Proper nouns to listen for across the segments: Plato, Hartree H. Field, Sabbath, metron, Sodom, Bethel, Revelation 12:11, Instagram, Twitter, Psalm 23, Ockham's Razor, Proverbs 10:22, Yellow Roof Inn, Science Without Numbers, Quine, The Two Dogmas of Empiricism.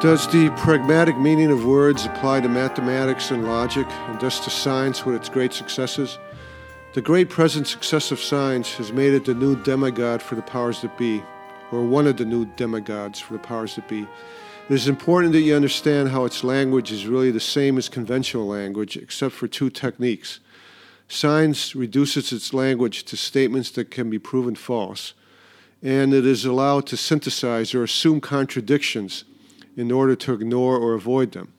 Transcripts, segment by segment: Does the pragmatic meaning of words apply to mathematics and logic, and thus to science with its great successes? The great present success of science has made it the new demigod for the powers that be, or one of the new demigods for the powers that be. It is important that you understand how its language is really the same as conventional language, except for two techniques. Science reduces its language to statements that can be proven false, and it is allowed to synthesize or assume contradictions in order to ignore or avoid them.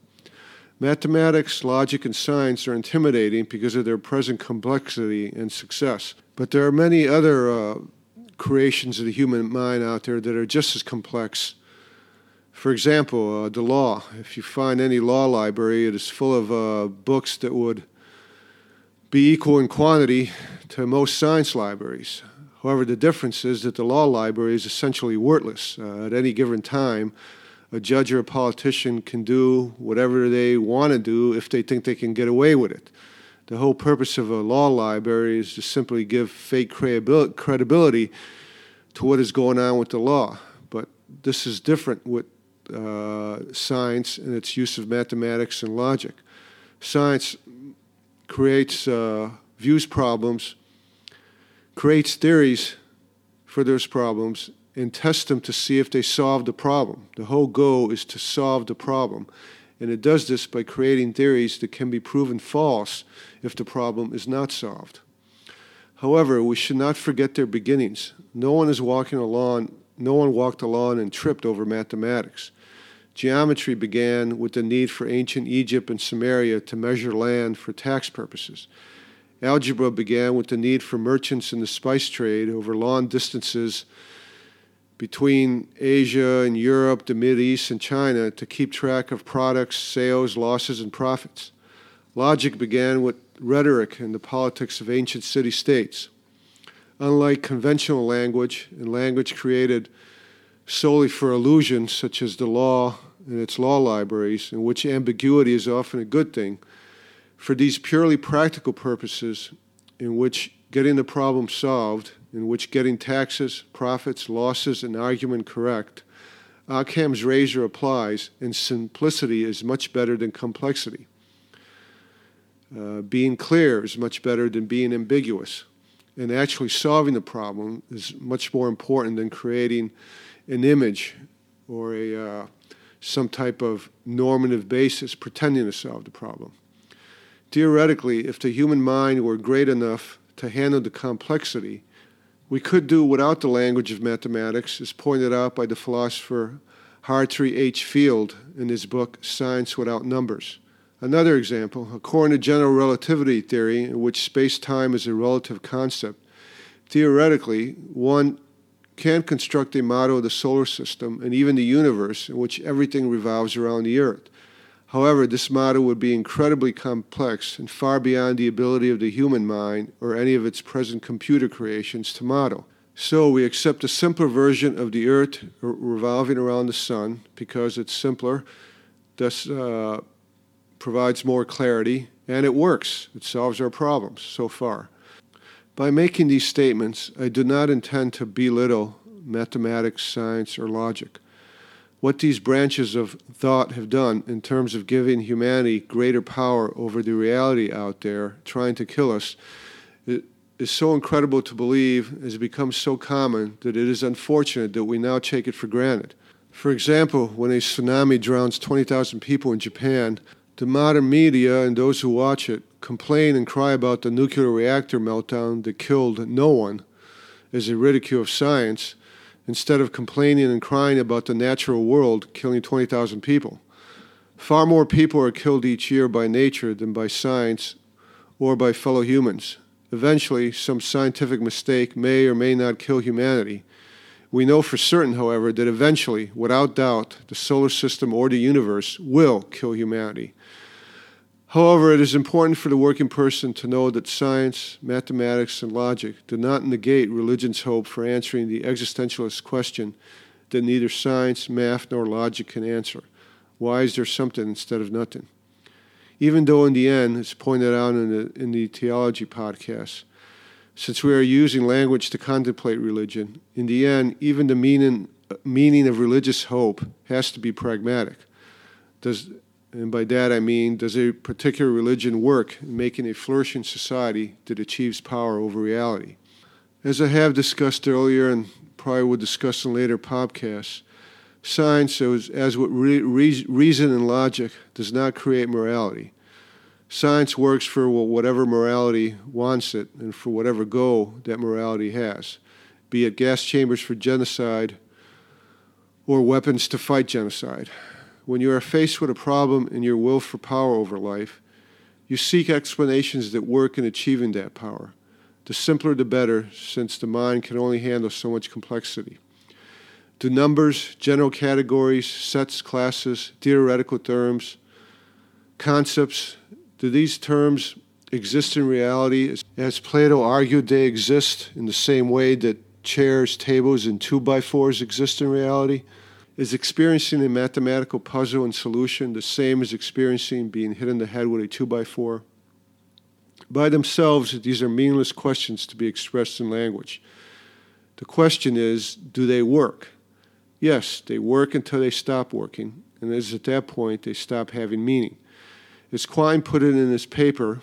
Mathematics, logic, and science are intimidating because of their present complexity and success. But there are many other creations of the human mind out there that are just as complex. For example, the law. If you find any law library, it is full of books that would be equal in quantity to most science libraries. However, the difference is that the law library is essentially worthless. At any given time, a judge or a politician can do whatever they want to do if they think they can get away with it. The whole purpose of a law library is to simply give fake credibility to what is going on with the law. But this is different with science and its use of mathematics and logic. Science creates, views problems, creates theories for those problems, and test them to see if they solve the problem. The whole goal is to solve the problem. And it does this by creating theories that can be proven false if the problem is not solved. However, we should not forget their beginnings. No one walked alone and tripped over mathematics. Geometry began with the need for ancient Egypt and Samaria to measure land for tax purposes. Algebra began with the need for merchants in the spice trade over long distances between Asia and Europe, the Middle East, and China to keep track of products, sales, losses, and profits. Logic began with rhetoric and the politics of ancient city-states. Unlike conventional language and language created solely for illusions, such as the law and its law libraries, in which ambiguity is often a good thing, for these purely practical purposes in which getting the problem solved, in which getting taxes, profits, losses, and argument correct, Ockham's razor applies, and simplicity is much better than complexity. Being clear is much better than being ambiguous. And actually solving the problem is much more important than creating an image or some type of normative basis pretending to solve the problem. Theoretically, if the human mind were great enough to handle the complexity, we could do without the language of mathematics, as pointed out by the philosopher Hartree H. Field in his book, Science Without Numbers. Another example, according to general relativity theory, in which space-time is a relative concept, theoretically, one can construct a model of the solar system and even the universe in which everything revolves around the Earth. However, this model would be incredibly complex and far beyond the ability of the human mind or any of its present computer creations to model. So we accept a simpler version of the Earth revolving around the sun because it's simpler, thus provides more clarity, and it works. It solves our problems so far. By making these statements, I do not intend to belittle mathematics, science, or logic. What these branches of thought have done in terms of giving humanity greater power over the reality out there trying to kill us is so incredible to believe, has become so common that it is unfortunate that we now take it for granted. For example, when a tsunami drowns 20,000 people in Japan, the modern media and those who watch it complain and cry about the nuclear reactor meltdown that killed no one as a ridicule of science, instead of complaining and crying about the natural world killing 20,000 people. Far more people are killed each year by nature than by science or by fellow humans. Eventually, some scientific mistake may or may not kill humanity. We know for certain, however, that eventually, without doubt, the solar system or the universe will kill humanity. However, it is important for the working person to know that science, mathematics, and logic do not negate religion's hope for answering the existentialist question that neither science, math, nor logic can answer. Why is there something instead of nothing? Even though in the end, as pointed out in the theology podcast, since we are using language to contemplate religion, in the end, even the meaning of religious hope has to be pragmatic. And by that I mean, does a particular religion work in making a flourishing society that achieves power over reality? As I have discussed earlier and probably will discuss in later podcasts, science, as with reason and logic, does not create morality. Science works for whatever morality wants it and for whatever goal that morality has, be it gas chambers for genocide or weapons to fight genocide. When you are faced with a problem in your will for power over life, you seek explanations that work in achieving that power. The simpler the better, since the mind can only handle so much complexity. Do numbers, general categories, sets, classes, theoretical terms, concepts, do these terms exist in reality? As Plato argued, they exist in the same way that chairs, tables, and 2x4s exist in reality. Is experiencing a mathematical puzzle and solution the same as experiencing being hit in the head with a 2x4? By themselves, these are meaningless questions to be expressed in language. The question is, do they work? Yes, they work until they stop working, and it is at that point they stop having meaning. As Quine put it in his paper,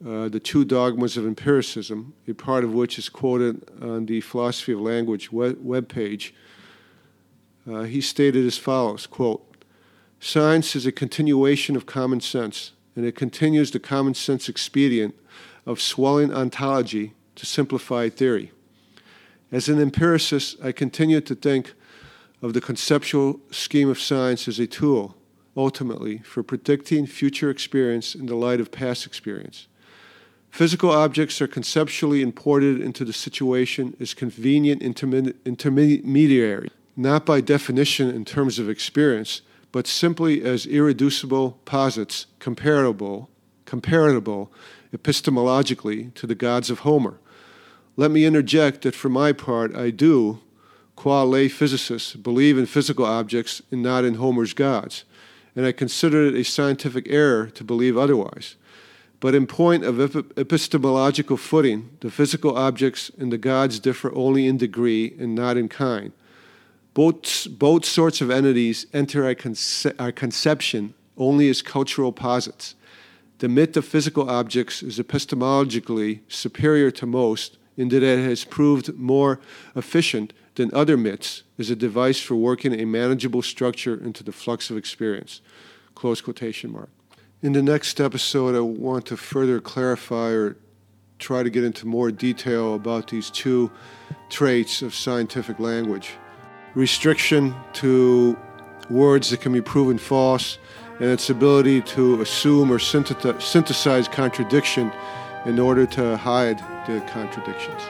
The Two Dogmas of Empiricism, a part of which is quoted on the Philosophy of Language webpage, he stated as follows, quote, "Science is a continuation of common sense, and it continues the common sense expedient of swelling ontology to simplify theory. As an empiricist, I continue to think of the conceptual scheme of science as a tool, ultimately, for predicting future experience in the light of past experience. Physical objects are conceptually imported into the situation as convenient intermediary, not by definition in terms of experience, but simply as irreducible posits comparable epistemologically to the gods of Homer. Let me interject that for my part, I do, qua lay physicist, believe in physical objects and not in Homer's gods, and I consider it a scientific error to believe otherwise. But in point of epistemological footing, the physical objects and the gods differ only in degree and not in kind. Both sorts of entities enter our conception only as cultural posits. The myth of physical objects is epistemologically superior to most in that it has proved more efficient than other myths as a device for working a manageable structure into the flux of experience." Close quotation mark. In the next episode, I want to further clarify or try to get into more detail about these two traits of scientific language: restriction to words that can be proven false, and its ability to assume or synthesize contradiction in order to hide the contradictions.